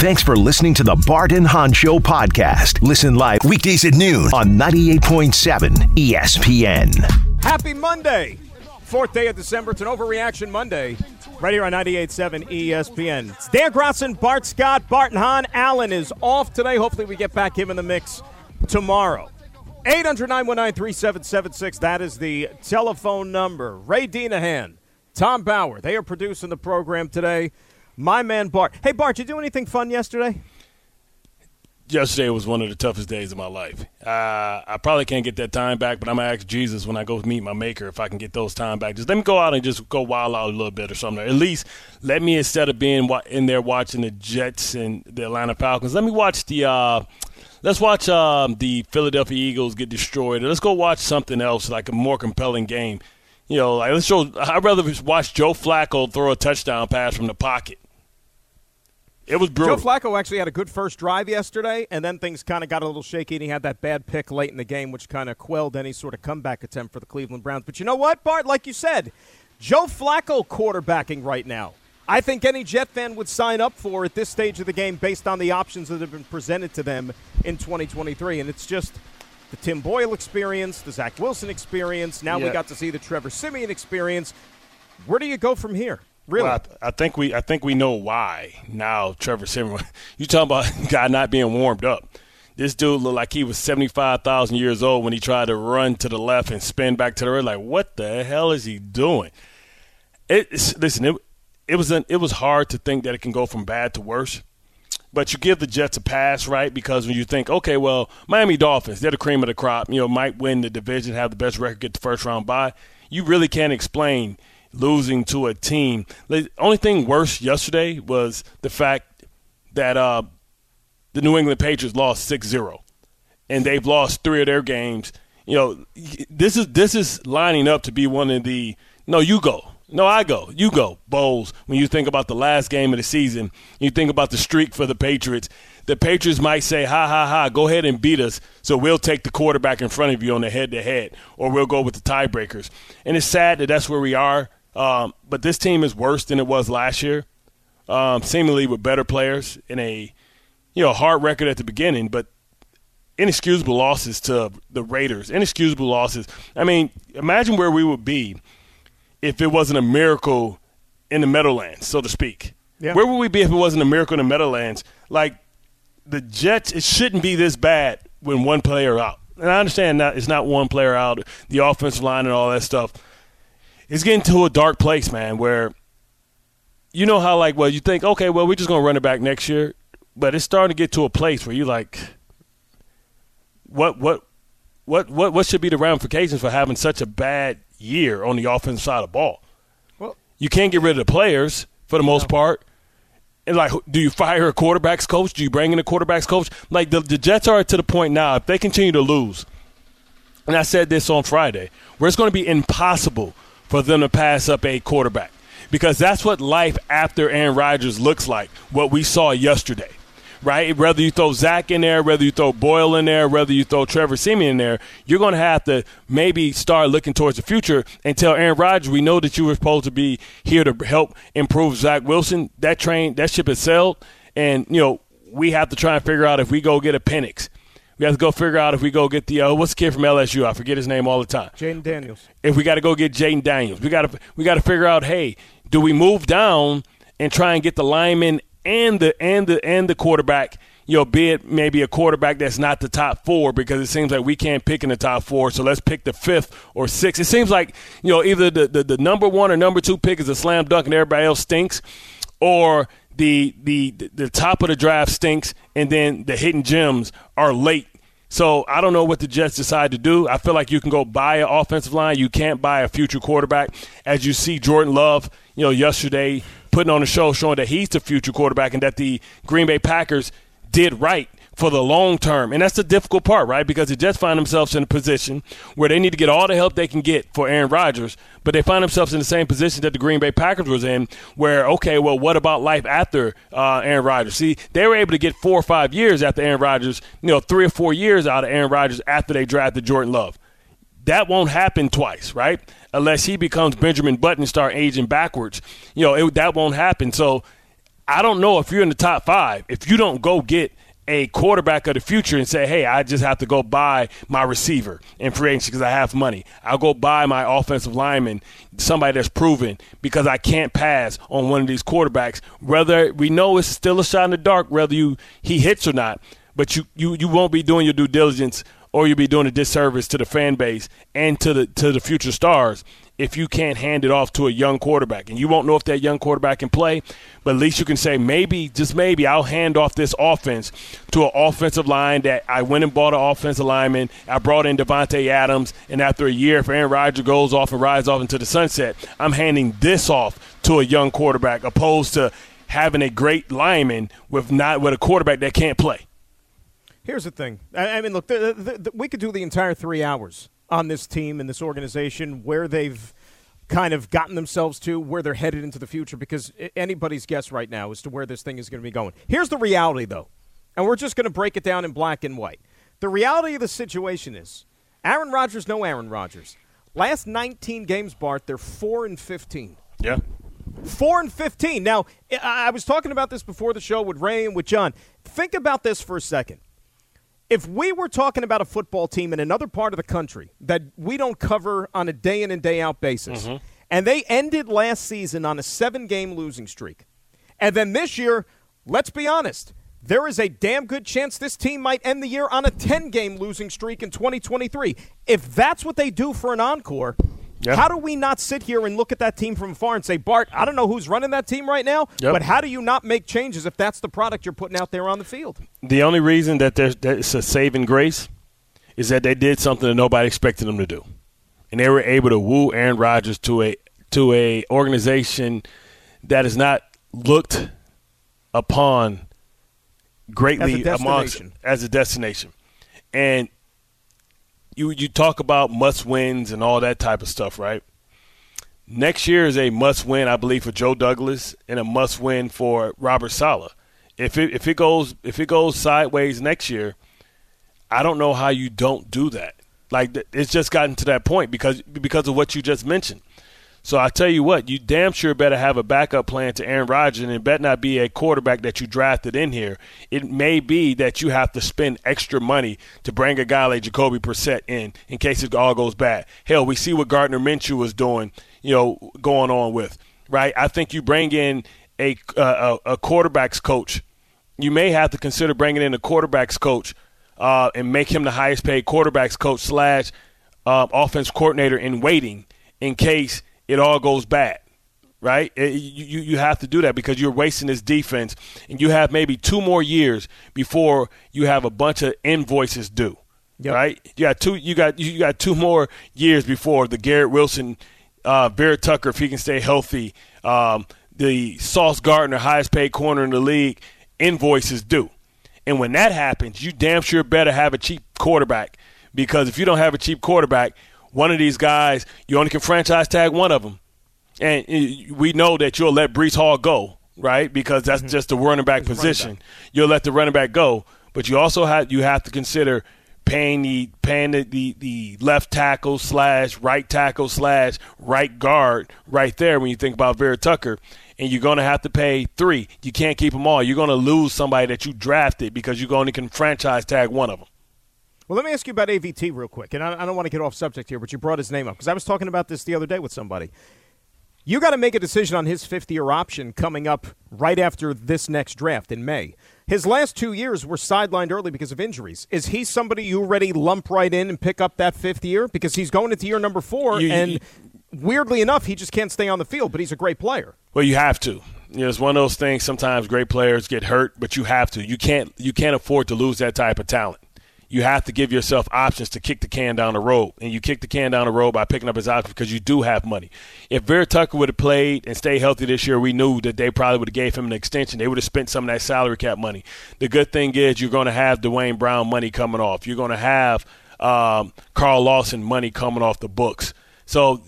Thanks for listening to the Bart and Han Show podcast. Listen live weekdays at noon on 98.7 ESPN. Happy Monday. 4th day of December. It's an Overreaction Monday right here on 98.7 ESPN. It's Dan Grossman, Bart Scott, Bart and Han. Allen is off today. Hopefully we get back him in the mix tomorrow. 800-919-3776. That is the telephone number. Ray Dinahan, Tom Bauer. They are producing the program today. My man Bart. Hey, Bart, did you do anything fun yesterday? Yesterday was one of the toughest days of my life. I probably can't get that time back, but I'm going to ask Jesus when I go meet my maker if I can get those time back. Just let me go out and just go wild out a little bit or something. At least let me, instead of being in there watching the Jets and the Atlanta Falcons, let me watch the the Philadelphia Eagles get destroyed. Let's go watch something else, like a more compelling game. You know, like I'd rather watch Joe Flacco throw a touchdown pass from the pocket. It was brutal. Joe Flacco actually had a good first drive yesterday, and then things kind of got a little shaky, and he had that bad pick late in the game, which kind of quelled any sort of comeback attempt for the Cleveland Browns. But you know what, Bart? Like you said, Joe Flacco quarterbacking right now. I think any Jet fan would sign up for at this stage of the game based on the options that have been presented to them in 2023, and it's just the Tim Boyle experience, the Zach Wilson experience. Now we got to see the Trevor Siemian experience. Where do you go from here? Really? Well, I think we know why now. Trevor Siemian, you talking about a guy not being warmed up? This dude looked like he was 75,000 years old when he tried to run to the left and spin back to the right. Like, what the hell is he doing? It was hard to think that it can go from bad to worse. But you give the Jets a pass, right? Because when you think, okay, well, Miami Dolphins, they're the cream of the crop. You know, might win the division, have the best record, get the first round bye. You really can't explain losing to a team. The only thing worse yesterday was the fact that the New England Patriots lost 6-0, and they've lost 3 of their games. You know, this is lining up to be one of the no, you go. No, I go. You go, Bowles. When you think about the last game of the season, you think about the streak for the Patriots. The Patriots might say, ha, ha, ha, go ahead and beat us, so we'll take the quarterback in front of you on the head-to-head, or we'll go with the tiebreakers. And it's sad that that's where we are, but this team is worse than it was last year, seemingly with better players and a hard record at the beginning, but inexcusable losses to the Raiders, inexcusable losses. I mean, imagine where we would be if it wasn't a miracle in the Meadowlands, so to speak. Yeah. Where would we be if it wasn't a miracle in the Meadowlands? Like, the Jets, it shouldn't be this bad when one player out. And I understand that it's not one player out, the offensive line and all that stuff. It's getting to a dark place, man, where you know how, like, well, you think, okay, well, we're just going to run it back next year. But it's starting to get to a place where you're like, what should be the ramifications for having such a bad year on the offensive side of the ball? Well, you can't get rid of the players for the most part. And, like, do you fire a quarterback's coach? Do you bring in a quarterback's coach? Like, the Jets are to the point now, if they continue to lose, and I said this on Friday, where it's going to be impossible for them to pass up a quarterback, because that's what life after Aaron Rodgers looks like, what we saw yesterday. Right? Whether you throw Zach in there, whether you throw Boyle in there, whether you throw Trevor Siemian in there, you're going to have to maybe start looking towards the future and tell Aaron Rodgers, we know that you were supposed to be here to help improve Zach Wilson. That train, that ship has sailed. And, you know, we have to try and figure out if we go get a Penix. We have to go figure out if we go get the what's the kid from LSU? I forget his name all the time. Jaden Daniels. If we got to go get Jaden Daniels, we got to figure out, hey, do we move down and try and get the lineman and the quarterback, you know, be it maybe a quarterback that's not the top 4, because it seems like we can't pick in the top 4, so let's pick the 5th or 6th. It seems like, you know, either the number 1 or number 2 pick is a slam dunk and everybody else stinks, or the top of the draft stinks and then the hidden gems are late. So I don't know what the Jets decide to do. I feel like you can go buy an offensive line. You can't buy a future quarterback. As you see Jordan Love, you know, yesterday putting on a show showing that he's the future quarterback and that the Green Bay Packers did right for the long term. And that's the difficult part, right? Because the Jets find themselves in a position where they need to get all the help they can get for Aaron Rodgers, but they find themselves in the same position that the Green Bay Packers was in where, okay, well, what about life after Aaron Rodgers? See, they were able to get 4 or 5 years after Aaron Rodgers, 3 or 4 years out of Aaron Rodgers after they drafted Jordan Love. That won't happen twice, right? Unless he becomes Benjamin Button and start aging backwards. That won't happen. So I don't know if you're in the top five, if you don't go get a quarterback of the future and say, hey, I just have to go buy my receiver in free agency because I have money. I'll go buy my offensive lineman, somebody that's proven, because I can't pass on one of these quarterbacks. Whether we know it's still a shot in the dark, whether he hits or not, but you won't be doing your due diligence, or you'll be doing a disservice to the fan base and to the future stars if you can't hand it off to a young quarterback. And you won't know if that young quarterback can play, but at least you can say maybe, just maybe, I'll hand off this offense to an offensive line that I went and bought an offensive lineman. I brought in Davante Adams, and after a year, if Aaron Rodgers goes off and rides off into the sunset, I'm handing this off to a young quarterback opposed to having a great lineman with a quarterback that can't play. Here's the thing. I mean, look, we could do the entire 3 hours on this team and this organization, where they've kind of gotten themselves to, where they're headed into the future, because anybody's guess right now as to where this thing is going to be going. Here's the reality, though, and we're just going to break it down in black and white. The reality of the situation is Aaron Rodgers, no Aaron Rodgers. Last 19 games, Bart, they're 4-15. Yeah. 4-15. Now, I was talking about this before the show with Ray and with John. Think about this for a second. If we were talking about a football team in another part of the country that we don't cover on a day-in and day-out basis, mm-hmm. and they ended last season on a 7-game losing streak, and then this year, let's be honest, there is a damn good chance this team might end the year on a 10-game losing streak in 2023. If that's what they do for an encore, yep. How do we not sit here and look at that team from afar and say, Bart, I don't know who's running that team right now, yep. but how do you not make changes if that's the product you're putting out there on the field? The only reason that it's a saving grace is that they did something that nobody expected them to do. And they were able to woo Aaron Rodgers to a organization that is not looked upon greatly as a destination. And you talk about must-wins and all that type of stuff, right? Next year is a must-win, I believe, for Joe Douglas and a must-win for Robert Saleh. If it goes sideways next year, I don't know how you don't do that. Like, it's just gotten to that point because of what you just mentioned. So I tell you what, you damn sure better have a backup plan to Aaron Rodgers, and it better not be a quarterback that you drafted in here. It may be that you have to spend extra money to bring a guy like Jacoby Brissett in case it all goes bad. Hell, we see what Gardner Minshew was doing, going on with, right? I think you bring in a quarterback's coach. You may have to consider bringing in a quarterback's coach and make him the highest-paid quarterback's coach / offense coordinator in waiting in case – it all goes bad, right? You have to do that because you're wasting this defense, and you have maybe 2 more years before you have a bunch of invoices due, yep. right? You got 2 more years before the Garrett Wilson, Vera-Tucker, if he can stay healthy, the Sauce Gardner, highest-paid corner in the league, invoices due. And when that happens, you damn sure better have a cheap quarterback, because if you don't have a cheap quarterback, one of these guys, you only can franchise tag one of them. And we know that you'll let Breece Hall go, right, because that's mm-hmm. just the running back position. You'll let the running back go. But you also have to consider paying the left tackle /right tackle /right guard right there when you think about Vera-Tucker. And you're going to have to pay 3. You can't keep them all. You're going to lose somebody that you drafted because you only can franchise tag one of them. Well, let me ask you about AVT real quick, and I don't want to get off subject here, but you brought his name up because I was talking about this the other day with somebody. You got to make a decision on his 5th-year option coming up right after this next draft in May. His last 2 years were sidelined early because of injuries. Is he somebody you already lump right in and pick up that 5th year? Because he's going into year number 4, and weirdly enough, he just can't stay on the field, but he's a great player. Well, you have to. It's one of those things, sometimes great players get hurt, but you have to. You can't afford to lose that type of talent. you have to give yourself options to kick the can down the road. And you kick the can down the road by picking up his options because you do have money. If Vera-Tucker would have played and stayed healthy this year, we knew that they probably would have gave him an extension. They would have spent some of that salary cap money. The good thing is you're going to have Dwayne Brown money coming off. You're going to have Carl Lawson money coming off the books. So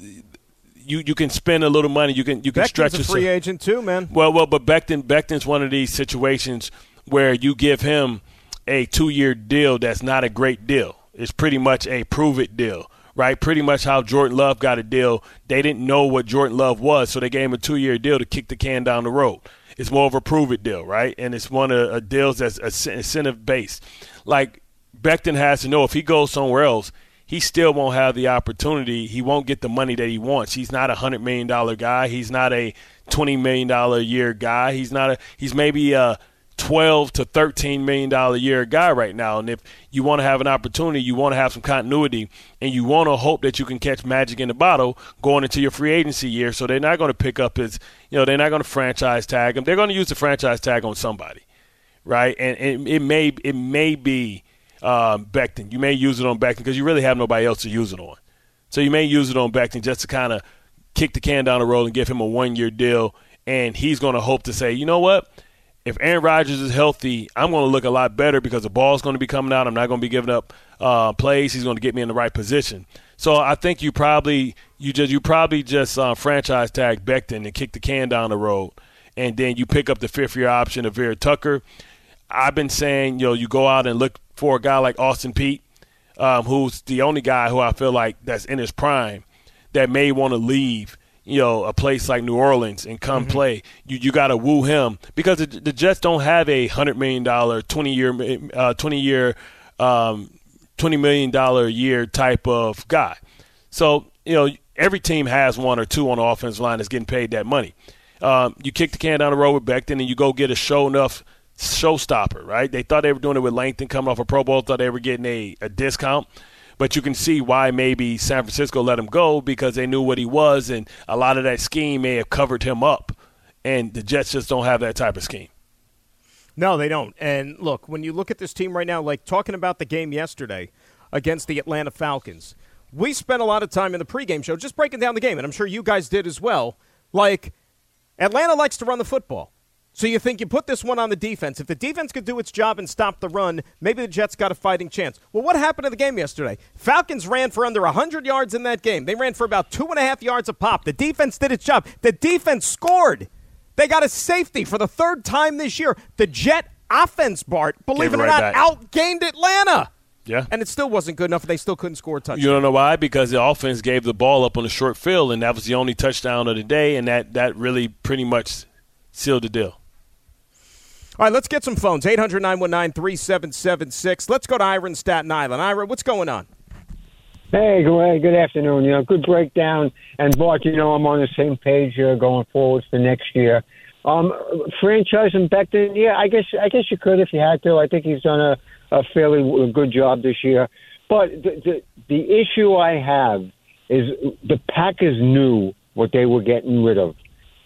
you can spend a little money. You can stretch yourself. Becton's a free agent too, man. Well, but Becton's one of these situations where you give him a 2-year deal that's not a great deal. It's pretty much a prove-it deal, right? Pretty much how Jordan Love got a deal. They didn't know what Jordan Love was, so they gave him a 2-year deal to kick the can down the road. It's more of a prove-it deal, right? And it's one of deals that's incentive-based. Like, Becton has to know if he goes somewhere else, he still won't have the opportunity. He won't get the money that he wants. He's not a $100 million guy. He's not a $20 million a year guy. He's maybe a $12 to $13 million a year guy right now. And if you want to have an opportunity, you want to have some continuity, and you want to hope that you can catch magic in the bottle going into your free agency year. So they're not going to pick up his, they're not going to franchise tag him. They're going to use the franchise tag on somebody, right? And it may be Becton. You may use it on Becton because you really have nobody else to use it on. So you may use it on Becton just to kind of kick the can down the road and give him a 1-year deal. And he's going to hope to say, you know what? If Aaron Rodgers is healthy, I'm going to look a lot better because the ball's going to be coming out. I'm not going to be giving up plays. He's going to get me in the right position. So I think you probably just franchise tag Becton and kick the can down the road, and then you pick up the 5th-year option of Vera-Tucker. I've been saying, you go out and look for a guy like Austin Peay, who's the only guy who I feel like that's in his prime that may want to leave a place like New Orleans and come play. You got to woo him because the Jets don't have a $100 million, 20 million dollar a year type of guy. So, every team has one or two on the offensive line that's getting paid that money. You kick the can down the road with Becton and you go get a showstopper, right? They thought they were doing it with Langton coming off a Pro Bowl, thought they were getting a discount. But you can see why maybe San Francisco let him go because they knew what he was, and a lot of that scheme may have covered him up. And the Jets just don't have that type of scheme. No, they don't. And, look, when you look at this team right now, like talking about the game yesterday against the Atlanta Falcons, we spent a lot of time in the pregame show just breaking down the game, and I'm sure you guys did as well. Like, Atlanta likes to run the football. So you think you put this one on the defense. If the defense could do its job and stop the run, maybe the Jets got a fighting chance. Well, what happened in the game yesterday? Falcons ran for under 100 yards in that game. They ran for about 2.5 yards a pop. The defense did its job. The defense scored. They got a safety for the 3rd time this year. The Jet offense, Bart, believe it or not, outgained Atlanta. Yeah. And it still wasn't good enough. They still couldn't score a touchdown. You don't know why? Because the offense gave the ball up on a short field, and that was the only touchdown of the day, and that really pretty much sealed the deal. All right, let's get some phones, 800-919-3776. Let's go to Ira in Staten Island. Ira, what's going on? Hey, good afternoon. Good breakdown. And, Bart, I'm on the same page going forward for next year. Franchising Becton, yeah, I guess you could if you had to. I think he's done a fairly good job this year. But the issue I have is the Packers knew what they were getting rid of,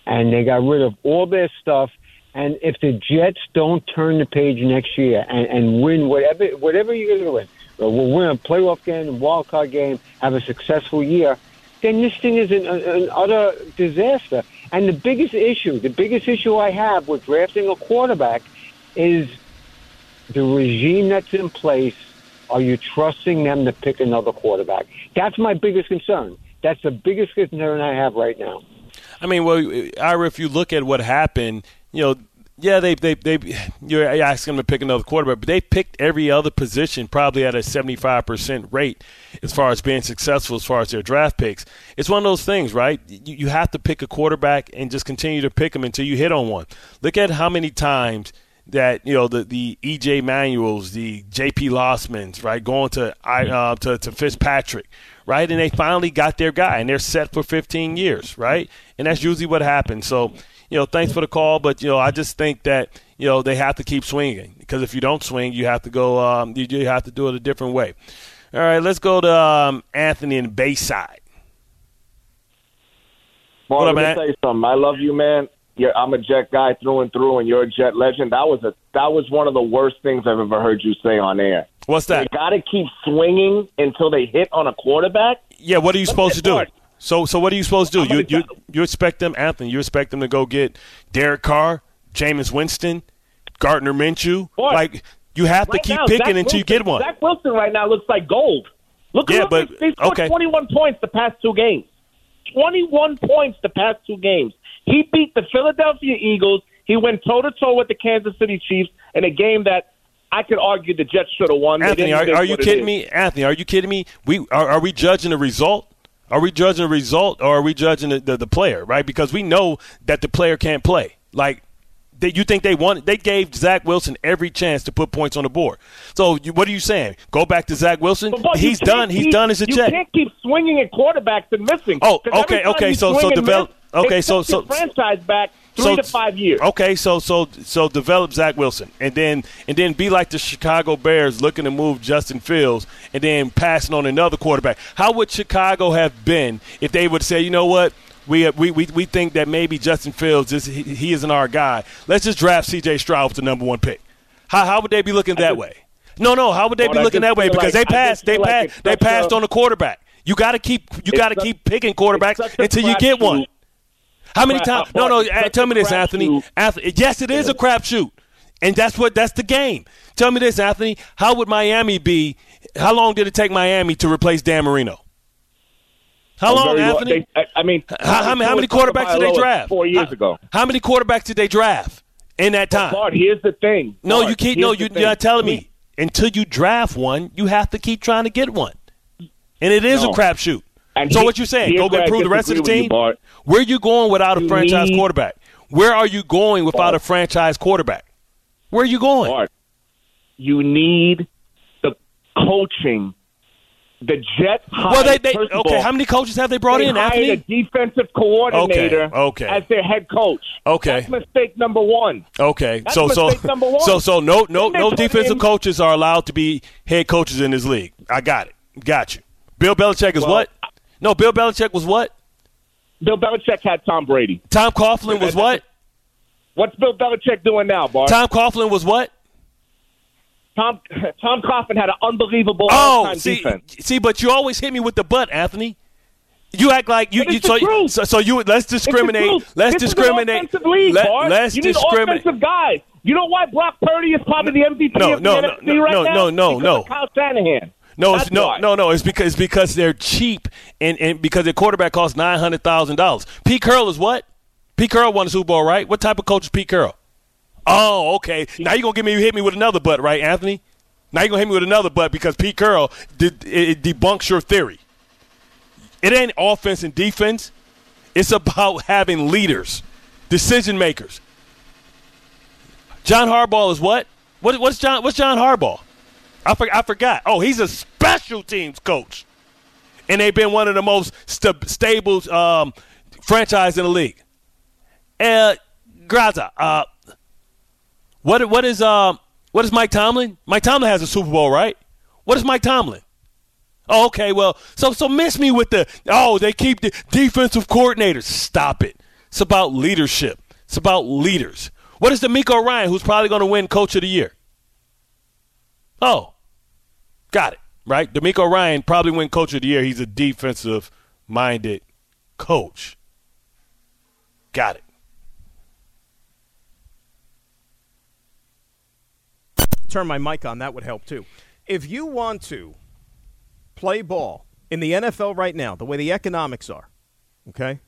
and they got rid of all their stuff. And if the Jets don't turn the page next year and win whatever you're going to win, we'll win a playoff game, a wild card game, have a successful year, then this thing is an utter disaster. And the biggest issue I have with drafting a quarterback is the regime that's in place. Are you trusting them to pick another quarterback? That's my biggest concern. That's the biggest concern I have right now. I mean, well, Ira, if you look at what happened, you're asking them to pick another quarterback, but they picked every other position probably at a 75% rate as far as being successful as far as their draft picks. It's one of those things, right? You have to pick a quarterback and just continue to pick them until you hit on one. Look at how many times that the E.J. Manuels, the J.P. Lossmans, right, going to Fitzpatrick, right, and they finally got their guy and they're set for 15 years, right, and that's usually what happens. So. Thanks for the call, but, I just think that, they have to keep swinging because if you don't swing, you have to go – you have to do it a different way. All right, let's go to Anthony in Bayside. Boy, what up, man? Let me tell you something. I love you, man. I'm a Jet guy through and through, and you're a Jet legend. That was one of the worst things I've ever heard you say on air. What's that? They got to keep swinging until they hit on a quarterback. Yeah, what are you supposed to do? So what are you supposed to do? You expect them, Anthony, you expect them to go get Derek Carr, Jameis Winston, Gardner Minshew. Like, you have to keep picking until you get one. Zach Wilson right now looks like gold. He scored 21 points the past two games. 21 points the past two games. He beat the Philadelphia Eagles. He went toe-to-toe with the Kansas City Chiefs in a game that I could argue the Jets should have won. Anthony, are you kidding me? Anthony, are you kidding me? Are we judging the result? Are we judging the result, or are we judging the player, right? Because we know that the player can't play. Like, you think they won? They gave Zach Wilson every chance to put points on the board. So what are you saying? Go back to Zach Wilson? He's done. He's done as a Jet. You can't keep swinging at quarterbacks and missing. Oh, okay. So develop. Okay, so franchise back 3 to 5 years. Okay, so develop Zach Wilson, and then be like the Chicago Bears looking to move Justin Fields, and then passing on another quarterback. How would Chicago have been if they would say, you know what? We think that maybe Justin Fields he isn't our guy. Let's just draft C.J. Stroud with the number one pick. How would they be looking that way? No. How would they be looking that way? Because they passed on the quarterback. You got to keep picking quarterbacks until you get one. How many times? No. Tell me this, Anthony. Yes, it is a crapshoot, and that's the game. Tell me this, Anthony. How would Miami be? How long did it take Miami to replace Dan Marino? How long, Anthony? How many quarterbacks did they draft? 4 years ago. How many quarterbacks did they draft in that time? Bart, here's the thing. No, you keep. No, you're not telling me. Until you draft one, you have to keep trying to get one, and it is a crapshoot. So what you're saying? Go improve the rest of the team. Where are you going without a franchise quarterback? Where are you going without a franchise quarterback? Where are you going? Bart, you need the coaching. The Jets hired. How many coaches have they brought in? Anthony, a defensive coordinator as their head coach. Okay, that's mistake number one. Okay, no defensive coaches are allowed to be head coaches in this league. I got it. Got you. Bill Belichick is what? No, Bill Belichick was what? Bill Belichick had Tom Brady. Tom Coughlin was what? What's Bill Belichick doing now, Bart? Tom Coughlin was what? Tom Coughlin had an unbelievable all-time defense. See, but you always hit me with the butt, Anthony. You act like you let's discriminate. Let's discriminate. Let's discriminate. Offensive guys. You know why Brock Purdy is probably the MVP of the NFC right now? No. Kyle Shanahan. No. It's because they're cheap and because their quarterback costs $900,000. Pete Carroll is what? Pete Carroll won the Super Bowl, right? What type of coach is Pete Carroll? Oh, okay. Now you're going to hit me with another butt, right, Anthony? Now you're going to hit me with another butt because Pete Carroll, it debunks your theory. It ain't offense and defense. It's about having leaders, decision makers. John Harbaugh is what? What's John Harbaugh? I forgot. Oh, he's a special teams coach. And they've been one of the most stable franchise in the league. Graza, what is Mike Tomlin? Mike Tomlin has a Super Bowl, right? What is Mike Tomlin? Oh, okay, well, so miss me with they keep the defensive coordinators. Stop it. It's about leadership. It's about leaders. What is DeMeco Ryan, who's probably going to win Coach of the Year? Oh, got it, right? DeMeco Ryan probably win Coach of the Year. He's a defensive-minded coach. Got it. Turn my mic on. That would help, too. If you want to play ball in the NFL right now, the way the economics are, okay,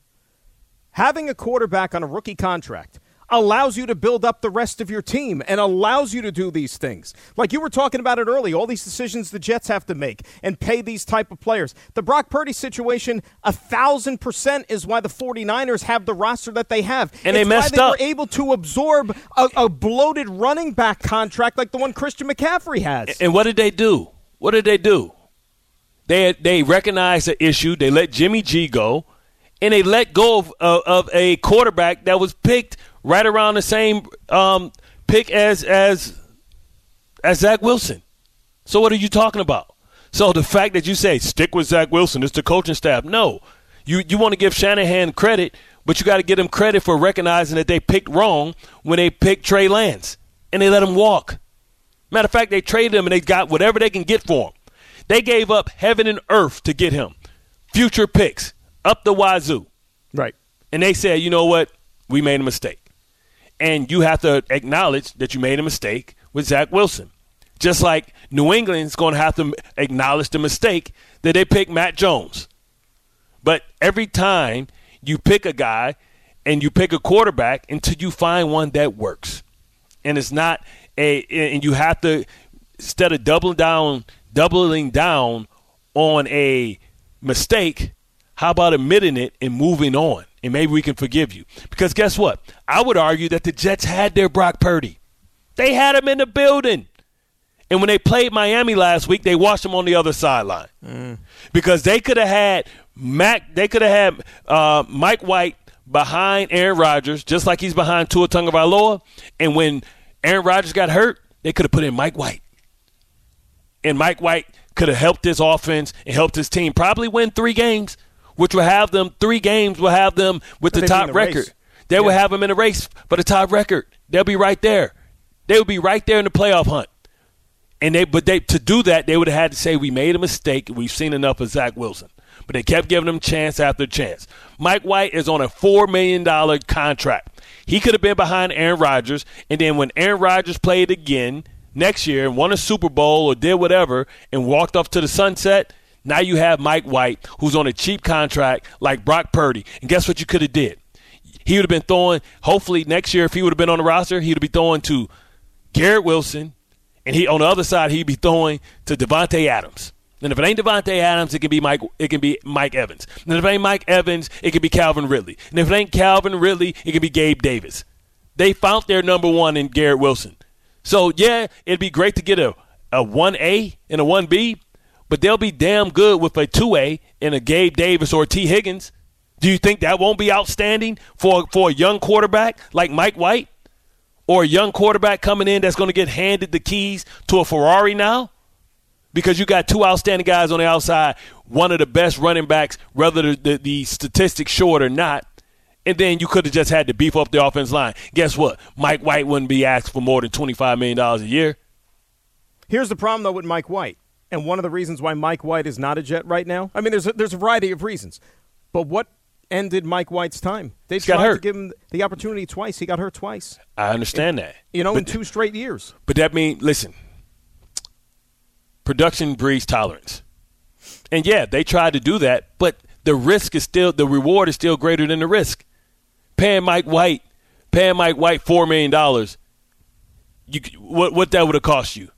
having a quarterback on a rookie contract allows you to build up the rest of your team and allows you to do these things. Like you were talking about it early, all these decisions the Jets have to make and pay these type of players. The Brock Purdy situation, 1,000% is why the 49ers have the roster that they have. And it's they messed why they up. Were able to absorb a bloated running back contract like the one Christian McCaffrey has. And what did they do? They recognized the issue. They let Jimmy G go, and they let go of a quarterback that was picked right around the same pick as Zach Wilson. So what are you talking about? So the fact that you say stick with Zach Wilson, it's the coaching staff. No, you want to give Shanahan credit, but you got to give him credit for recognizing that they picked wrong when they picked Trey Lance and they let him walk. Matter of fact, they traded him and they got whatever they can get for him. They gave up heaven and earth to get him. Future picks up the wazoo. Right. And they said, you know what? We made a mistake. And you have to acknowledge that you made a mistake with Zach Wilson. Just like New England's going to have to acknowledge the mistake that they picked Matt Jones. But every time you pick a guy and you pick a quarterback until you find one that works. And it's not a – and you have to, instead of doubling down on a mistake, how about admitting it and moving on? And maybe we can forgive you. Because guess what? I would argue that the Jets had their Brock Purdy. They had him in the building. And when they played Miami last week, they watched him on the other sideline. Because they could have had Mike White behind Aaron Rodgers, just like he's behind Tua Tagovailoa. And when Aaron Rodgers got hurt, they could have put in Mike White. And Mike White could have helped his offense and helped his team probably win three games, which will have them with the top record. They will have them in a race for the top record. They'll be right there. They would be right there in the playoff hunt. And they to do that, they would have had to say, we made a mistake. We've seen enough of Zach Wilson. But they kept giving him chance after chance. Mike White is on a $4 million contract. He could have been behind Aaron Rodgers. And then when Aaron Rodgers played again next year and won a Super Bowl or did whatever and walked off to the sunset, now you have Mike White who's on a cheap contract like Brock Purdy. And guess what you could have did? He would have been throwing, hopefully next year if he would have been on the roster, he would be throwing to Garrett Wilson. And he on the other side, he'd be throwing to Davante Adams. And if it ain't Davante Adams, it can be Mike Evans. And if it ain't Mike Evans, it can be Calvin Ridley. And if it ain't Calvin Ridley, it can be Gabe Davis. They found their number one in Garrett Wilson. So, yeah, it'd be great to get a 1A and a 1B, but they'll be damn good with a 2A and a Gabe Davis or a T. Higgins. Do you think that won't be outstanding for a young quarterback like Mike White? Or a young quarterback coming in that's going to get handed the keys to a Ferrari now? Because you got two outstanding guys on the outside, one of the best running backs, whether the statistics short or not, and then you could have just had to beef up the offense line. Guess what? Mike White wouldn't be asked for more than $25 million a year. Here's the problem, though, with Mike White, and one of the reasons why Mike White is not a Jet right now. I mean, there's a variety of reasons, but what ended Mike White's time? They tried to give him the opportunity twice. He got hurt twice. I understand that. You know, in 2 straight years. But that means, listen, production breeds tolerance. And, yeah, they tried to do that, but the reward is still greater than the risk. Paying Mike White $4 million, what that would have cost you?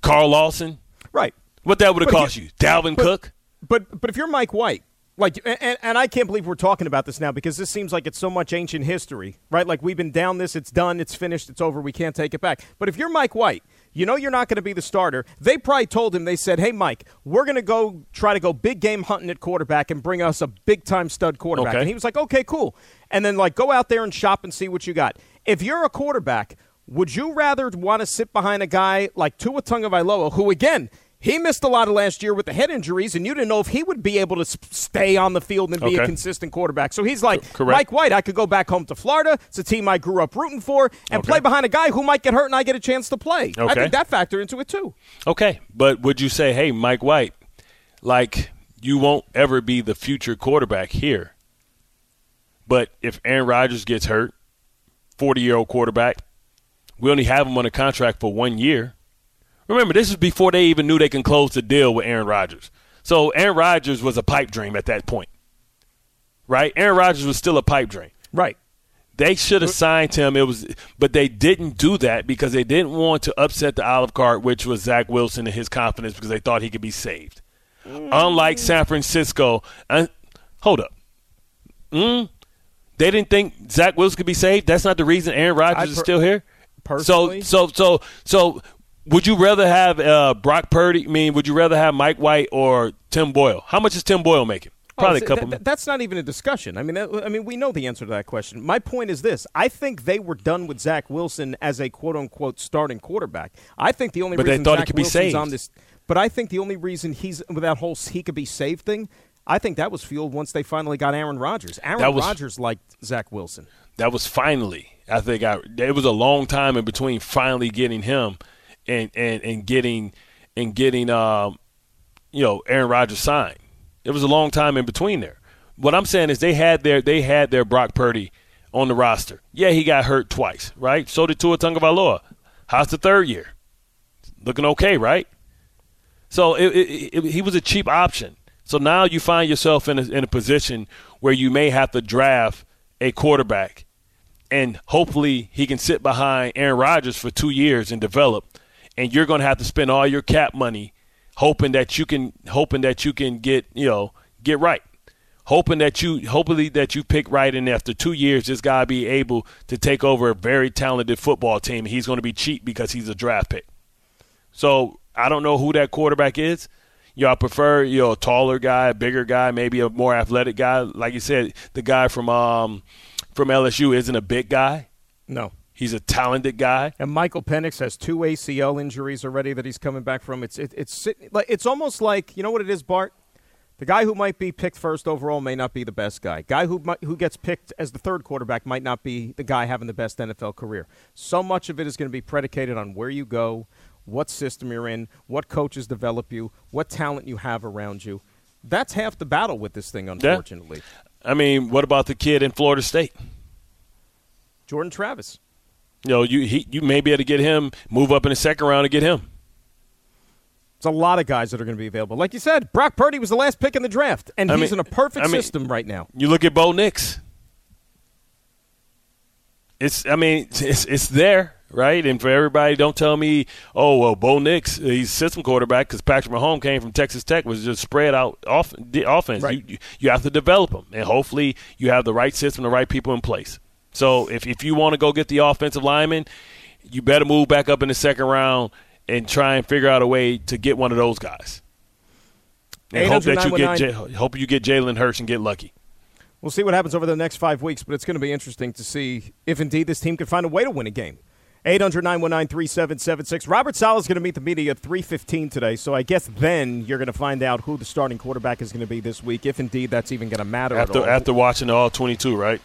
Carl Lawson? Right. What that would have cost you? Dalvin Cook? But if you're Mike White, like, and I can't believe we're talking about this now because this seems like it's so much ancient history, right? Like, we've been down this, it's done, it's finished, it's over, we can't take it back. But if you're Mike White, you know you're not going to be the starter. They probably told him, they said, hey, Mike, we're going to go try to go big game hunting at quarterback and bring us a big-time stud quarterback. Okay. And he was like, okay, cool. And then, like, go out there and shop and see what you got. If you're a quarterback, would you rather want to sit behind a guy like Tua Tagovailoa, who, again, he missed a lot of last year with the head injuries, and you didn't know if he would be able to stay on the field and be a consistent quarterback. So he's like, Mike White, I could go back home to Florida. It's a team I grew up rooting for, and play behind a guy who might get hurt and I get a chance to play. Okay. I think that factored into it too. Okay, but would you say, hey, Mike White, like, you won't ever be the future quarterback here, but if Aaron Rodgers gets hurt, 40-year-old quarterback, we only have him on a contract for 1 year. Remember, this is before they even knew they can close the deal with Aaron Rodgers. So Aaron Rodgers was a pipe dream at that point, right? Aaron Rodgers was still a pipe dream. Right. They should have signed him. But they didn't do that because they didn't want to upset the olive cart, which was Zach Wilson and his confidence because they thought he could be saved. Unlike San Francisco. Hold up. They didn't think Zach Wilson could be saved? That's not the reason Aaron Rodgers is still here? Personally? So would you rather have Brock Purdy? I mean, would you rather have Mike White or Tim Boyle? How much is Tim Boyle making? Probably a couple. That's not even a discussion. I mean, we know the answer to that question. My point is this: I think they were done with Zach Wilson as a quote unquote starting quarterback. I think the only reason Zach Wilson's on this, but I think the only reason he's with that whole he could be saved thing, I think that was fueled once they finally got Aaron Rodgers. Aaron Rodgers liked Zach Wilson. That was finally. I think it was a long time in between finally getting him. and getting you know, Aaron Rodgers signed. It was a long time in between there. What I'm saying is they had their Brock Purdy on the roster. Yeah, he got hurt twice, right? So did Tua Tagovailoa. How's the third year? Looking okay, right? So he was a cheap option. So now you find yourself in a position where you may have to draft a quarterback, and hopefully he can sit behind Aaron Rodgers for 2 years and develop. And you're going to have to spend all your cap money hoping that you can get right. Hopefully that you pick right, and after 2 years, this guy be able to take over a very talented football team. He's going to be cheap because he's a draft pick. So I don't know who that quarterback is. I prefer a taller guy, a bigger guy, maybe a more athletic guy. Like you said, the guy from LSU isn't a big guy. No. He's a talented guy. And Michael Penix has 2 ACL injuries already that he's coming back from. It's almost like, you know what it is, Bart? The guy who might be picked first overall may not be the best guy. Guy who gets picked as the third quarterback might not be the guy having the best NFL career. So much of it is going to be predicated on where you go, what system you're in, what coaches develop you, what talent you have around you. That's half the battle with this thing, unfortunately. Yeah. I mean, what about the kid in Florida State? Jordan Travis. You may be able to get him, move up in the second round and get him. It's a lot of guys that are going to be available. Like you said, Brock Purdy was the last pick in the draft, and he's in a perfect system right now. You look at Bo Nix. It's there, right? And for everybody, don't tell me, Bo Nix, he's system quarterback because Patrick Mahomes came from Texas Tech, was just spread out offense. Right. You have to develop them, and hopefully you have the right system, the right people in place. So if you want to go get the offensive lineman, you better move back up in the second round and try and figure out a way to get one of those guys. And hope you get Jalen Hurts and get lucky. We'll see what happens over the next 5 weeks, but it's going to be interesting to see if indeed this team can find a way to win a game. 800-919-3776. Robert Saleh is going to meet the media at 3:15 today, so I guess then you're going to find out who the starting quarterback is going to be this week, if indeed that's even going to matter at all. After watching the All-22, right?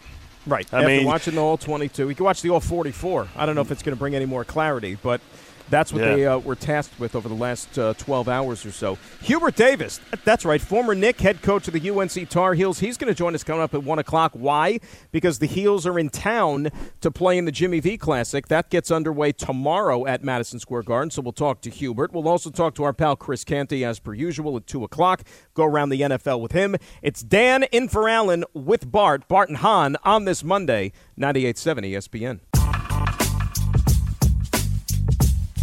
Right. After watching the All-22. You can watch the All-44. I don't know if it's going to bring any more clarity, but – that's what they were tasked with over the last 12 hours or so. Hubert Davis, that's right, former Nick, head coach of the UNC Tar Heels. He's going to join us coming up at 1 o'clock. Why? Because the Heels are in town to play in the Jimmy V Classic. That gets underway tomorrow at Madison Square Garden, so we'll talk to Hubert. We'll also talk to our pal Chris Canty, as per usual, at 2 o'clock. Go around the NFL with him. It's Dan in for Allen with Bart and Han on this Monday, 98.7 ESPN.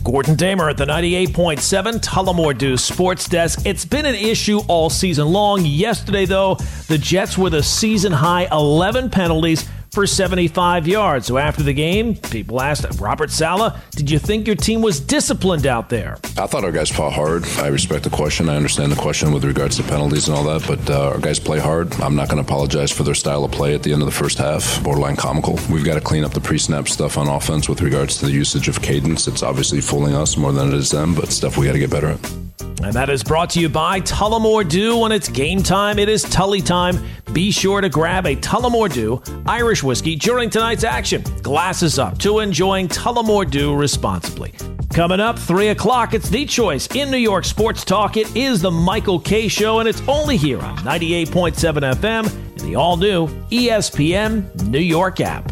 Gordon Damer at the 98.7 Tullamore Dew Sports Desk. It's been an issue all season long. Yesterday, though, the Jets were the season-high 11 penalties for 75 yards. So after the game, people asked Robert Saleh, did you think your team was disciplined out there? I thought our guys fought hard. I respect the question. I understand the question with regards to penalties and all that, but our guys play hard. I'm not going to apologize for their style of play at the end of the first half. Borderline comical. We've got to clean up the pre-snap stuff on offense with regards to the usage of cadence. It's obviously fooling us more than it is them, but stuff we got to get better at. And that is brought to you by Tullamore Dew. When it's game time, it is Tully time. Be sure to grab a Tullamore Dew Irish whiskey during tonight's action. Glasses up to enjoying Tullamore Dew responsibly. Coming up, 3 o'clock, it's The Choice in New York Sports Talk. It is the Michael Kay Show, and it's only here on 98.7 FM and the all-new ESPN New York app.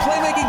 playmaking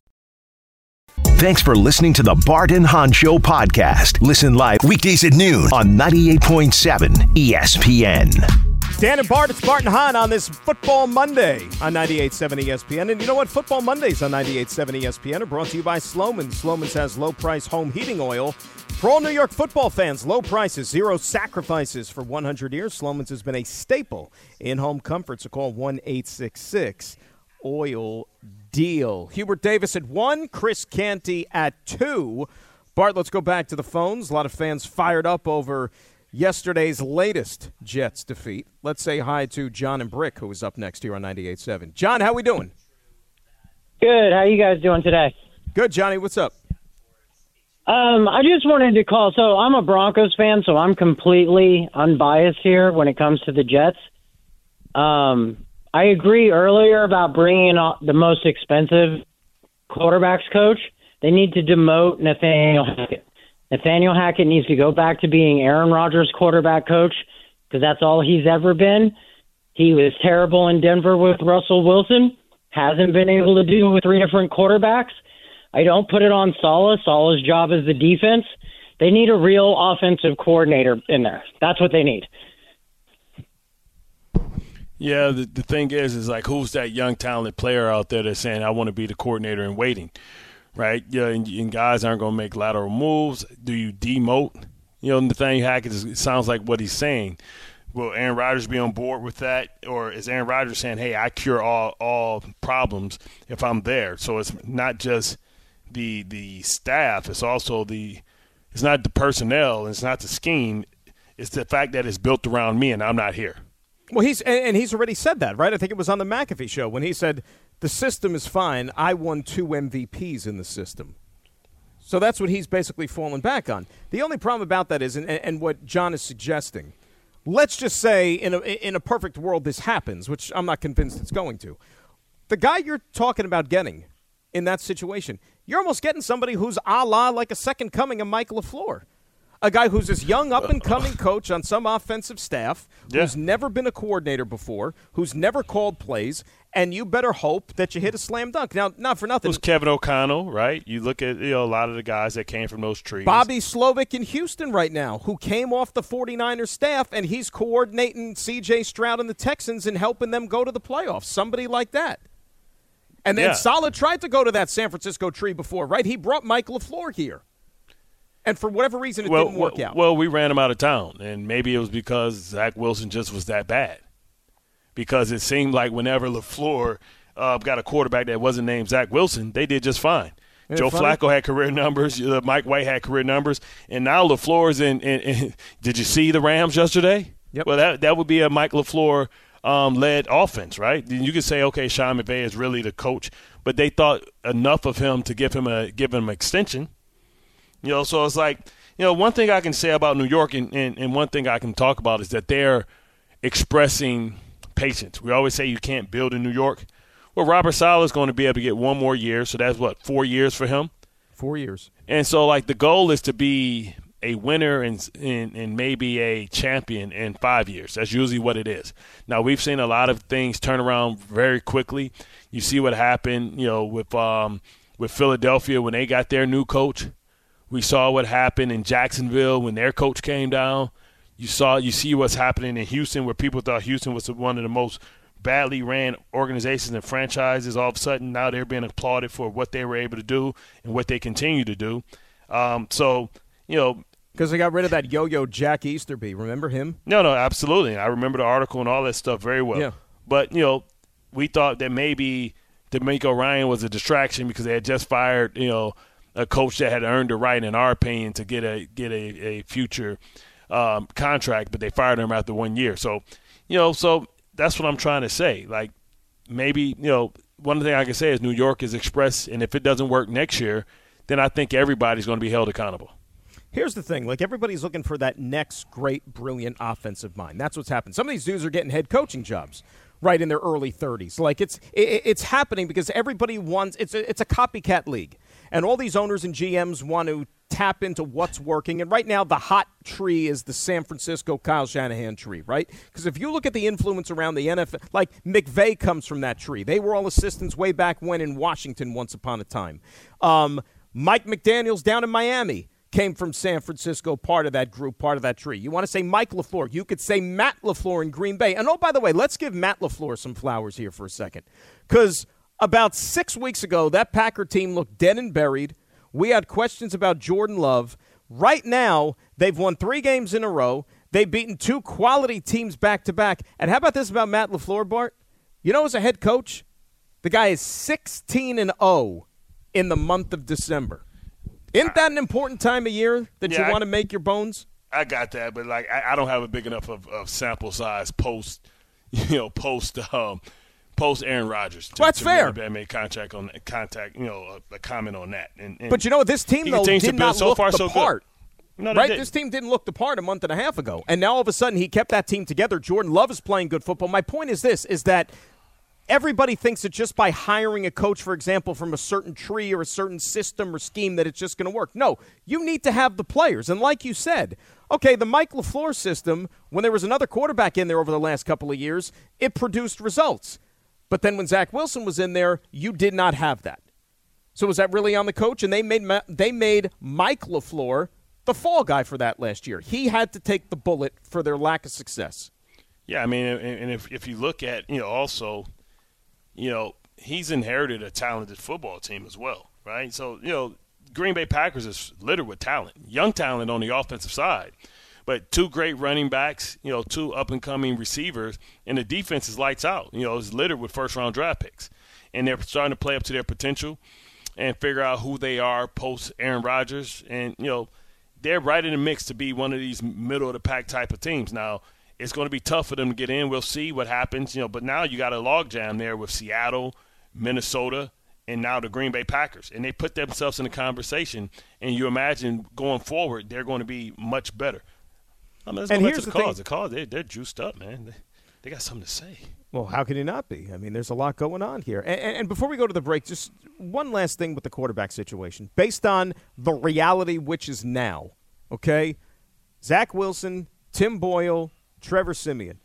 Thanks for listening to the Bart and Han Show podcast. Listen live weekdays at noon on 98.7 ESPN. Dan and Bart, it's Bart and Han on this Football Monday on 98.7 ESPN. And you know what? Football Mondays on 98.7 ESPN are brought to you by Sloman's. Sloman's has low-price home heating oil. For all New York football fans, low prices, zero sacrifices. For 100 years, Sloman's has been a staple in home comfort. So call 1-866-OIL-DEAL. Hubert Davis at 1, Chris Canty at 2. Bart, let's go back to the phones. A lot of fans fired up over yesterday's latest Jets defeat. Let's say hi to John and Brick, who is up next here on 98.7. John, how we doing? Good. How you guys doing today? Good, Johnny. What's up? I just wanted to call. So I'm a Broncos fan, so I'm completely unbiased here when it comes to the Jets. I agree earlier about bringing in the most expensive quarterbacks coach. They need to demote Nathaniel Hackett. Nathaniel Hackett needs to go back to being Aaron Rodgers' quarterback coach because that's all he's ever been. He was terrible in Denver with Russell Wilson. Hasn't been able to do with 3 different quarterbacks. I don't put it on Saleh. Saleh's job is the defense. They need a real offensive coordinator in there. That's what they need. Yeah, the thing is like, who's that young, talented player out there that's saying, I want to be the coordinator in waiting, right? Yeah, and guys aren't going to make lateral moves. Do you demote? You know, Nathaniel Hackett sounds like what he's saying. Will Aaron Rodgers be on board with that? Or is Aaron Rodgers saying, hey, I cure all problems if I'm there? So it's not just – the staff, it's also it's not the personnel, it's not the scheme, it's the fact that it's built around me and I'm not here. Well, he's already said that, right? I think it was on the McAfee show when he said the system is fine. I won 2 MVPs in the system. So that's what he's basically fallen back on. The only problem about that is, and what John is suggesting, let's just say in a perfect world this happens, which I'm not convinced it's going to. The guy you're talking about getting in that situation, you're almost getting somebody who's a la like a second coming of Mike LaFleur, a guy who's this young up-and-coming coach on some offensive staff who's never been a coordinator before, who's never called plays, and you better hope that you hit a slam dunk. Now, not for nothing. It was Kevin O'Connell, right? You look at a lot of the guys that came from those trees. Bobby Slovic in Houston right now, who came off the 49ers staff, and he's coordinating C.J. Stroud and the Texans and helping them go to the playoffs, somebody like that. And then Saleh tried to go to that San Francisco tree before, right? He brought Mike LaFleur here. And for whatever reason, it didn't work out. Well, we ran him out of town, and maybe it was because Zach Wilson just was that bad. Because it seemed like whenever LaFleur got a quarterback that wasn't named Zach Wilson, they did just fine. Joe Flacco had career numbers. Mike White had career numbers. And now LaFleur's in – did you see the Rams yesterday? Yep. Well, that would be a Mike LaFleur – led offense, right? You could say, okay, Sean McVay is really the coach, but they thought enough of him to give him an extension. You know, so it's like, you know, one thing I can say about New York and one thing I can talk about is that they're expressing patience. We always say you can't build in New York. Well, Robert Saleh is going to be able to get 1 more year, so that's what, 4 years for him? 4 years. And so, like, the goal is to be a winner and maybe a champion in 5 years. That's usually what it is. Now, we've seen a lot of things turn around very quickly. You see what happened, you know, with Philadelphia when they got their new coach. We saw what happened in Jacksonville when their coach came down. You see what's happening in Houston, where people thought Houston was one of the most badly ran organizations and franchises. All of a sudden, now they're being applauded for what they were able to do and what they continue to do. So, you know, because they got rid of that yo-yo Jack Easterby. Remember him? No, absolutely. I remember the article and all that stuff very well. Yeah. But, you know, we thought that maybe DeMeco Ryan was a distraction because they had just fired, you know, a coach that had earned the right, in our opinion, to get a future contract, but they fired him after 1 year. So, you know, so that's what I'm trying to say. Like, maybe, you know, one thing I can say is New York is express, and if it doesn't work next year, then I think everybody's going to be held accountable. Here's the thing. Like, everybody's looking for that next great, brilliant offensive mind. That's what's happened. Some of these dudes are getting head coaching jobs right in their early 30s. Like, it's happening because everybody wants – it's a copycat league. And all these owners and GMs want to tap into what's working. And right now the hot tree is the San Francisco Kyle Shanahan tree, right? Because if you look at the influence around the NFL, like McVay comes from that tree. They were all assistants way back when in Washington once upon a time. Mike McDaniels down in Miami came from San Francisco, part of that group, part of that tree. You want to say Mike LaFleur. You could say Matt LaFleur in Green Bay. And, oh, by the way, let's give Matt LaFleur some flowers here for a second, because about 6 weeks ago, that Packer team looked dead and buried. We had questions about Jordan Love. Right now, they've won 3 games in a row. They've beaten 2 quality teams back-to-back. And how about this about Matt LaFleur, Bart? You know, as a head coach, the guy is 16-0 in the month of December. Isn't that an important time of year that you want to make your bones? I got that, but, like, I don't have a big enough of sample size post Aaron Rodgers. That's fair. Really made a comment on that. And but you know what? This team, though, did not look the part. No, right? This team didn't look the part a month and a half ago. And now all of a sudden he kept that team together. Jordan Love is playing good football. My point is this, is that everybody thinks that just by hiring a coach, for example, from a certain tree or a certain system or scheme that it's just going to work. No, you need to have the players. And like you said, okay, the Mike LaFleur system, when there was another quarterback in there over the last couple of years, it produced results. But then when Zach Wilson was in there, you did not have that. So was that really on the coach? And they made Mike LaFleur the fall guy for that last year. He had to take the bullet for their lack of success. Yeah, I mean, and if you look at, you know, also, you know, he's inherited a talented football team as well, right? So, you know, Green Bay Packers is littered with talent, young talent on the offensive side. But 2 great running backs, you know, 2 up-and-coming receivers, and the defense is lights out. You know, it's littered with first-round draft picks. And they're starting to play up to their potential and figure out who they are post-Aaron Rodgers. And, you know, they're right in the mix to be one of these middle-of-the-pack type of teams. Now, it's going to be tough for them to get in. We'll see what happens. You know, but now you got a logjam there with Seattle, Minnesota, and now the Green Bay Packers. And they put themselves in the conversation, and you imagine going forward they're going to be much better. I mean, let's go back to the Cards. The Cards, they're juiced up, man. They got something to say. Well, how can you not be? I mean, there's a lot going on here. And before we go to the break, just one last thing with the quarterback situation. Based on the reality, which is now, okay, Zach Wilson, Tim Boyle, Trevor Siemian.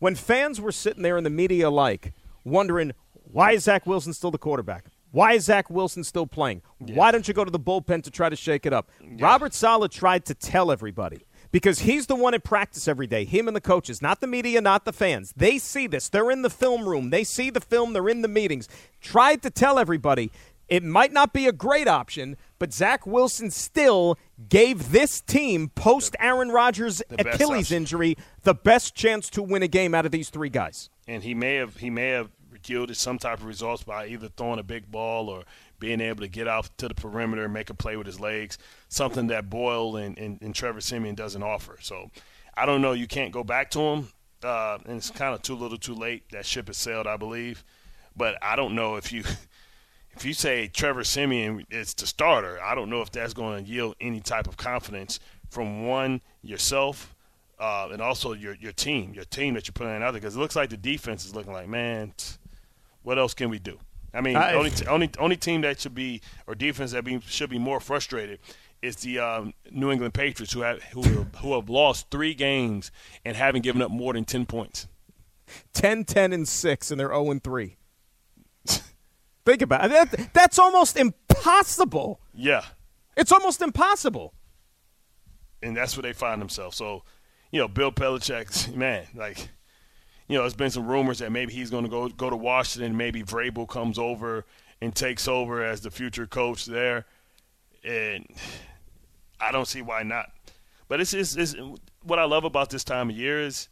When fans were sitting there in the media alike wondering, why is Zach Wilson still the quarterback? Why is Zach Wilson still playing? Yeah. Why don't you go to the bullpen to try to shake it up? Yeah. Robert Saleh tried to tell everybody. Because he's the one at practice every day, him and the coaches, not the media, not the fans. They see this. They're in the film room. They see the film. They're in the meetings. Tried to tell everybody it might not be a great option, but Zach Wilson still gave this team, post-Aaron Rodgers' Achilles injury, the best chance to win a game out of these 3 guys. And he may have yielded some type of results by either throwing a big ball or being able to get out to the perimeter and make a play with his legs, something that Boyle and Trevor Siemian doesn't offer. So I don't know. You can't go back to him, and it's kind of too little too late. That ship has sailed, I believe. But I don't know if you say Trevor Siemian is the starter, I don't know if that's going to yield any type of confidence from one, yourself, and also your team that you're putting out there, because it looks like the defense is looking like, man, what else can we do? I mean, the only team that should be, or defense that should be more frustrated is the New England Patriots, who have lost 3 games and haven't given up more than 10 points. 10-10-6, and they're 0-3. Think about it. That's almost impossible. Yeah. It's almost impossible. And that's where they find themselves. So, you know, Bill Belichick, man, like – you know, there's been some rumors that maybe he's going to go to Washington. Maybe Vrabel comes over and takes over as the future coach there, and I don't see why not. But it's what I love about this time of year is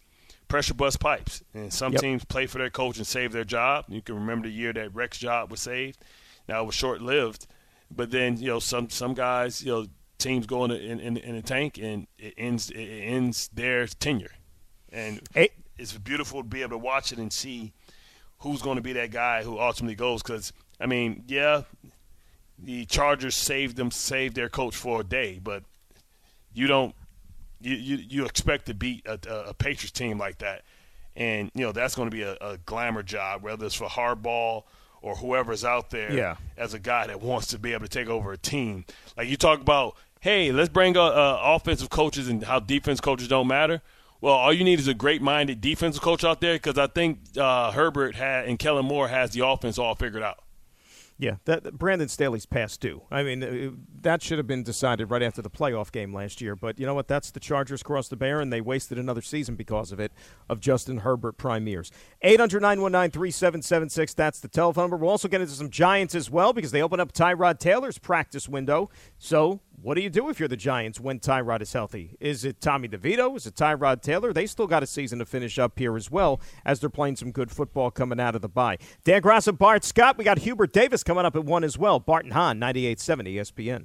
pressure bust pipes, and some teams play for their coach and save their job. You can remember the year that Rex job was saved. Now it was short lived, But then, you know, some guys, you know, teams go in a tank and it ends their tenure. And it's beautiful to be able to watch it and see who's going to be that guy who ultimately goes. Because, I mean, yeah, the Chargers saved their coach for a day, but you don't – you expect to beat a Patriots team like that. And, you know, that's going to be a glamour job, whether it's for Harbaugh or whoever's out there as a guy that wants to be able to take over a team. Like you talk about, hey, let's bring offensive coaches and how defense coaches don't matter. Well, all you need is a great-minded defensive coach out there because I think Herbert and Kellen Moore has the offense all figured out. Yeah, that Brandon Staley's past due. I mean, that should have been decided right after the playoff game last year. But you know what? That's the Chargers crossed the bear, and they wasted another season because of it, of Justin Herbert prime years. 800-919-3776, that's the telephone number. We'll also get into some Giants as well because they open up Tyrod Taylor's practice window. So what do you do if you're the Giants when Tyrod is healthy? Is it Tommy DeVito? Is it Tyrod Taylor? They still got a season to finish up here as well as they're playing some good football coming out of the bye. Dan Gross and Bart Scott. We got Hubert Davis coming up at 1 as well. Bart and Hahn, 98.7 ESPN.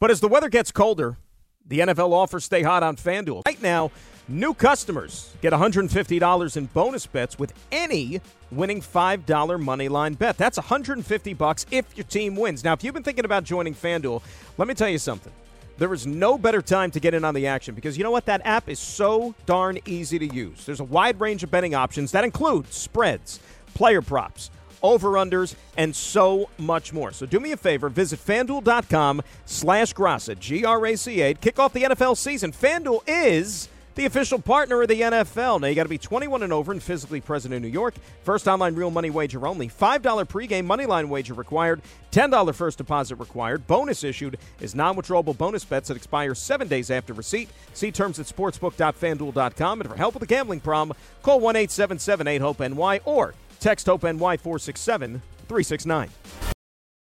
But as the weather gets colder, the NFL offers stay hot on FanDuel. Right now, new customers get $150 in bonus bets with any winning $5 moneyline bet. That's $150 if your team wins. Now, if you've been thinking about joining FanDuel, let me tell you something. There is no better time to get in on the action because you know what? That app is so darn easy to use. There's a wide range of betting options that include spreads, player props, over-unders, and so much more. So do me a favor. Visit FanDuel.com/Graca, G-R-A-C-A. Kick off the NFL season. FanDuel is the official partner of the NFL. Now, you got to be 21 and over and physically present in New York. First online real money wager only. $5 pregame moneyline wager required. $10 first deposit required. Bonus issued is non-withdrawable bonus bets that expire 7 days after receipt. See terms at sportsbook.fanduel.com. And for help with a gambling problem, call 1-877-8-HOPE-NY or text HOPE-NY 467-369.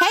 Hey,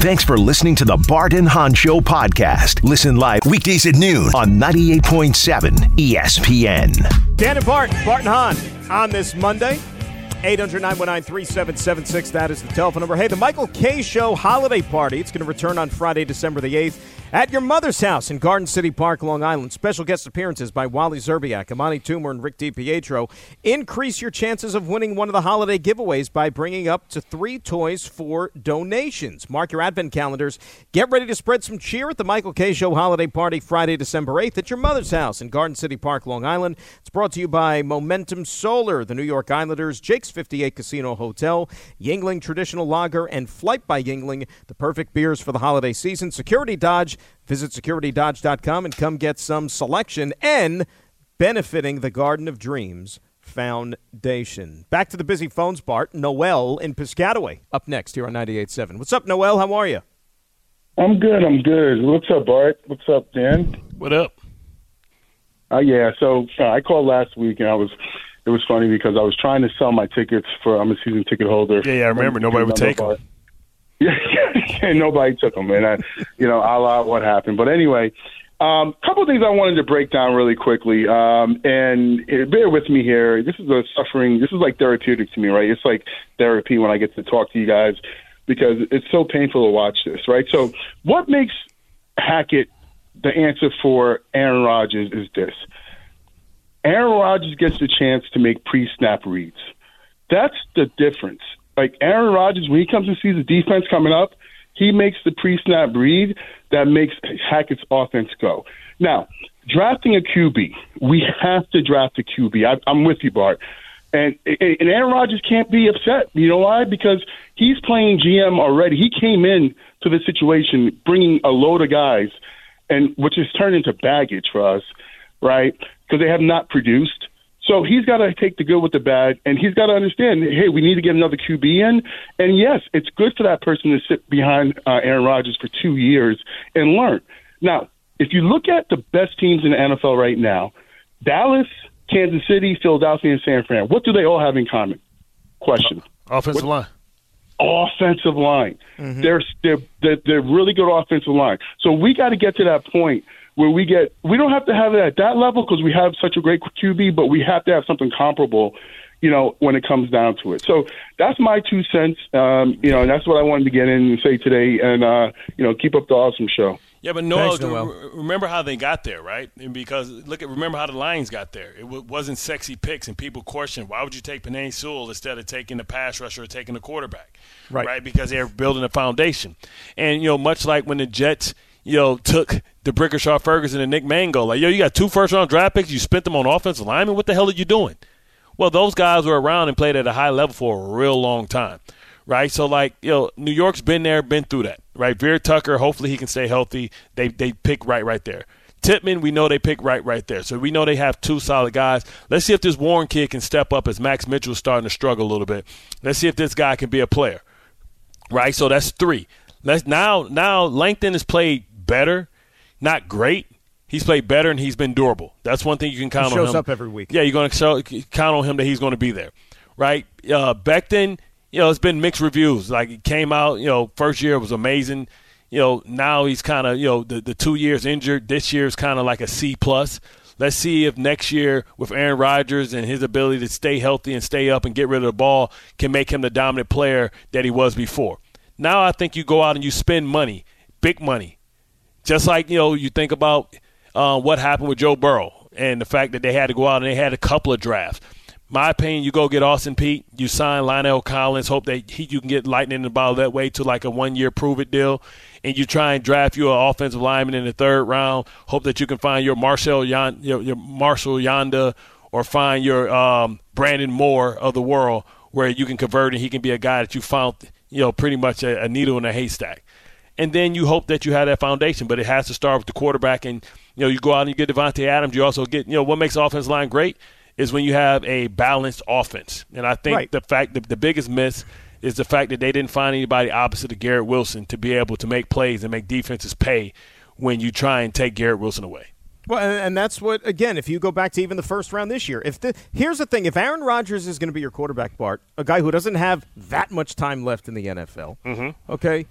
Thanks for listening to the Bart and Hahn Show podcast. Listen live weekdays at noon on 98.7 ESPN. Dan and Bart, Bart and Hahn on this Monday. 800-919-3776, that is the telephone number. Hey, the Michael K. Show holiday party. It's going to return on Friday, December the 8th at your mother's house in Garden City Park, Long Island. Special guest appearances by Wally Zerbiak, Imani Toomer, and Rick DiPietro. Increase your chances of winning one of the holiday giveaways by bringing up to 3 toys for donations. Mark your advent calendars. Get ready to spread some cheer at the Michael K. Show holiday party Friday, December 8th at your mother's house in Garden City Park, Long Island. It's brought to you by Momentum Solar, the New York Islanders, Jake's 58 Casino Hotel, Yingling Traditional Lager, and Flight by Yingling, the perfect beers for the holiday season. Security Dodge, visit securitydodge.com and come get some selection, and benefiting the Garden of Dreams Foundation. Back to the busy phones, Bart. Noel in Piscataway up next here on 98.7. What's up, Noel? How are you? I'm good. What's up, Bart? What's up, Dan? What up? So I called last week, and it was funny because I was trying to sell my tickets for, I'm a season ticket holder. Yeah, I remember. Nobody would take them. Yeah, and nobody took them, and a la what happened. But anyway, couple of things I wanted to break down really quickly, and bear with me here. This is a suffering. This is like therapeutic to me, right? It's like therapy when I get to talk to you guys because it's so painful to watch this, right? So what makes Hackett the answer for Aaron Rodgers is this. Aaron Rodgers gets the chance to make pre-snap reads. That's the difference. Like Aaron Rodgers, when he comes and sees the defense coming up, he makes the pre-snap read that makes Hackett's offense go. Now, drafting a QB, we have to draft a QB. I'm with you, Bart. And Aaron Rodgers can't be upset. You know why? Because he's playing GM already. He came in to the situation bringing a load of guys, and which has turned into baggage for us, right? Because they have not produced. So he's got to take the good with the bad, and he's got to understand, hey, we need to get another QB in. And, yes, it's good for that person to sit behind Aaron Rodgers for 2 years and learn. Now, if you look at the best teams in the NFL right now, Dallas, Kansas City, Philadelphia, and San Fran, what do they all have in common? Question. Offensive line. Mm-hmm. They're really good offensive line. So we got to get to that point where we don't have to have it at that level because we have such a great QB, but we have to have something comparable, when it comes down to it. So that's my 2 cents, and that's what I wanted to get in and say today. And, keep up the awesome show. Yeah, but Noel, remember how they got there, right? And because remember how the Lions got there. It wasn't sexy picks, and people questioned, why would you take Penei Sewell instead of taking the pass rusher or taking the quarterback, right? Because they're building a foundation. And, much like when the Jets – took the Brickishaw Ferguson and Nick Mangold. Like, you got 2 first-round draft picks. You spent them on offensive linemen. What the hell are you doing? Well, those guys were around and played at a high level for a real long time, right? So, New York's been there, been through that, right? Vera-Tucker, hopefully he can stay healthy. They pick right there. Tippmann, we know they pick right there. So we know they have 2 solid guys. Let's see if this Warren kid can step up as Max Mitchell's starting to struggle a little bit. Let's see if this guy can be a player, right? So that's 3. Now Langton has played better, not great. He's played better and he's been durable. That's one thing you can count on him. He shows up every week. Yeah, you're going to count on him that he's going to be there, right? Becton, it's been mixed reviews. Like, he came out, first year was amazing. Now he's kind of, the 2 years injured. This year is kind of like a C+. Let's see if next year with Aaron Rodgers and his ability to stay healthy and stay up and get rid of the ball can make him the dominant player that he was before. Now I think you go out and you spend money, big money. Just like, you think about what happened with Joe Burrow and the fact that they had to go out and they had a couple of drafts. My opinion, you go get Austin Peay, you sign Lionel Collins, hope that you can get lightning in the bottle that way to like a 1-year prove-it deal, and you try and draft you an offensive lineman in the 3rd round, hope that you can find your Marshall Yonda or find your Brandon Moore of the world where you can convert and he can be a guy that you found – pretty much a needle in a haystack. And then you hope that you have that foundation, but it has to start with the quarterback. And, you go out and you get Davante Adams. You also get, what makes the offensive line great is when you have a balanced offense. And I think the fact that the biggest miss is the fact that they didn't find anybody opposite of Garrett Wilson to be able to make plays and make defenses pay when you try and take Garrett Wilson away. Well, and that's what, again, if you go back to even the first round this year, here's the thing. If Aaron Rodgers is going to be your quarterback, Bart, a guy who doesn't have that much time left in the NFL, mm-hmm. Okay,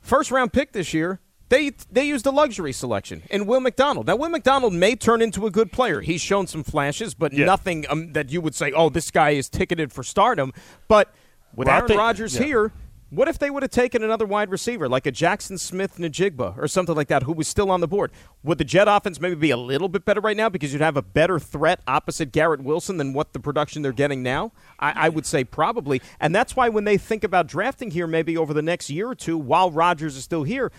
first-round pick this year, they used a luxury selection in Will McDonald. Now, Will McDonald may turn into a good player. He's shown some flashes, but nothing that you would say, oh, this guy is ticketed for stardom. But with Aaron Rodgers here, what if they would have taken another wide receiver, like a Jackson Smith-Njigba or something like that, who was still on the board? Would the Jet offense maybe be a little bit better right now because you'd have a better threat opposite Garrett Wilson than what the production they're getting now? I would say probably. And that's why when they think about drafting here maybe over the next year or two while Rodgers is still here,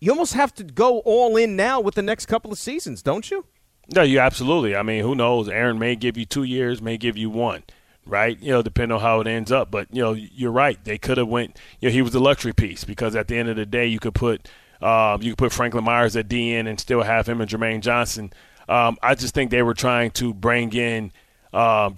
you almost have to go all in now with the next couple of seasons, don't you? No, you absolutely. I mean, who knows? Aaron may give you 2 years, may give you 1. Right, depending on how it ends up. But, you're right. They could have went he was the luxury piece because at the end of the day you could put Franklin Myers at DN and still have him and Jermaine Johnson. I just think they were trying to bring in Carl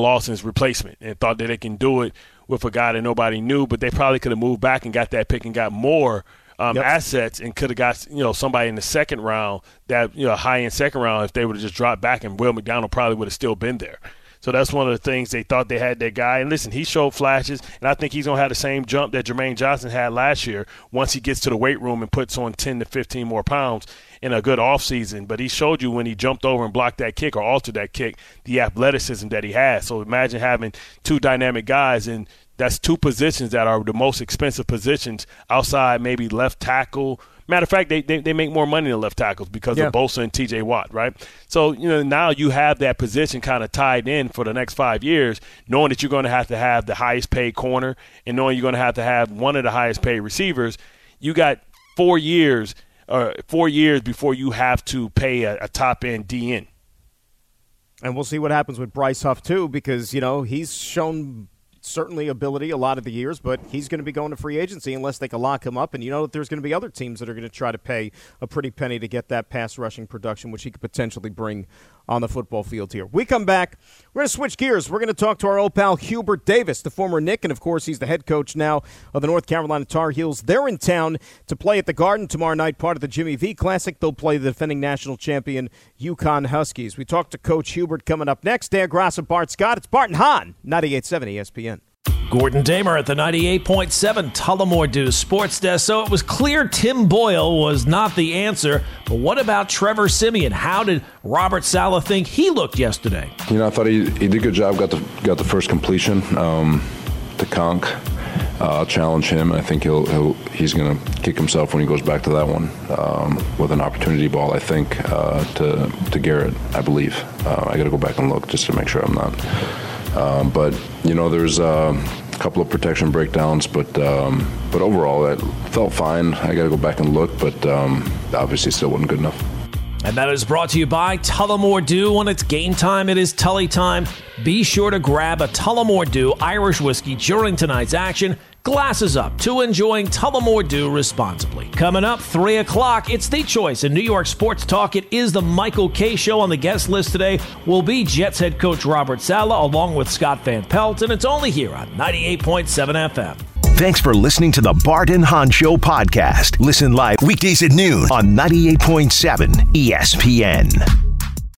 Lawson's replacement and thought that they can do it with a guy that nobody knew, but they probably could have moved back and got that pick and got more assets and could have got, you know, somebody in the second round, that, you know, high end second round, if they would have just dropped back, and Will McDonald probably would have still been there. So that's one of the things. They thought they had that guy. And listen, he showed flashes, and I think he's going to have the same jump that Jermaine Johnson had last year once he gets to the weight room and puts on 10 to 15 more pounds in a good offseason. But he showed you when he jumped over and blocked that kick or altered that kick, the athleticism that he has. So imagine having two dynamic guys, and that's two positions that are the most expensive positions outside maybe left tackle. Matter of fact, they make more money than left tackles because of Bosa and T.J. Watt, right? So, you know, now you have that position kind of tied in for the next 5 years, knowing that you're going to have the highest paid corner and knowing you're going to have one of the highest paid receivers. You got 4 years or 4 years before you have to pay a top-end DN. And we'll see what happens with Bryce Huff, too, because, you know, he's shown – certainly ability a lot of the years, but he's going to be going to free agency unless they can lock him up. And you know that there's going to be other teams that are going to try to pay a pretty penny to get that pass rushing production, which he could potentially bring on the football field here. We come back, we're going to switch gears. We're going to talk to our old pal Hubert Davis, the former Nick, and of course he's the head coach now of the North Carolina Tar Heels. They're in town to play at the Garden tomorrow night, part of the Jimmy V Classic. They'll play the defending national champion UConn Huskies. We talk to Coach Hubert coming up next. Dan Gross and Bart Scott. It's Bart and Hahn, 98.7 ESPN. Gordon Damer at the 98.7 Tullamore Dew Sports Desk. So it was clear Tim Boyle was not the answer, but what about Trevor Siemian? How did Robert Saleh think he looked yesterday? You know, I thought he did a good job, got the first completion to Conk. Challenge him. I think he's going to kick himself when he goes back to that one with an opportunity ball, I think, to Garrett, I believe. I got to go back and look just to make sure I'm not. But, you know, there's a couple of protection breakdowns, but overall that felt fine. I got to go back and look, but obviously still wasn't good enough. And that is brought to you by Tullamore Dew. When it's game time, it is Tully time. Be sure to grab a Tullamore Dew Irish whiskey during tonight's action. Glasses up to enjoying Tullamore Dew responsibly. Coming up, 3 o'clock, it's The Choice in New York Sports Talk. It is the Michael Kay Show. On the guest list today will be Jets head coach Robert Saleh along with Scott Van Pelt. And it's only here on 98.7 FM. Thanks for listening to the Bart and Hahn Show podcast. Listen live weekdays at noon on 98.7 ESPN.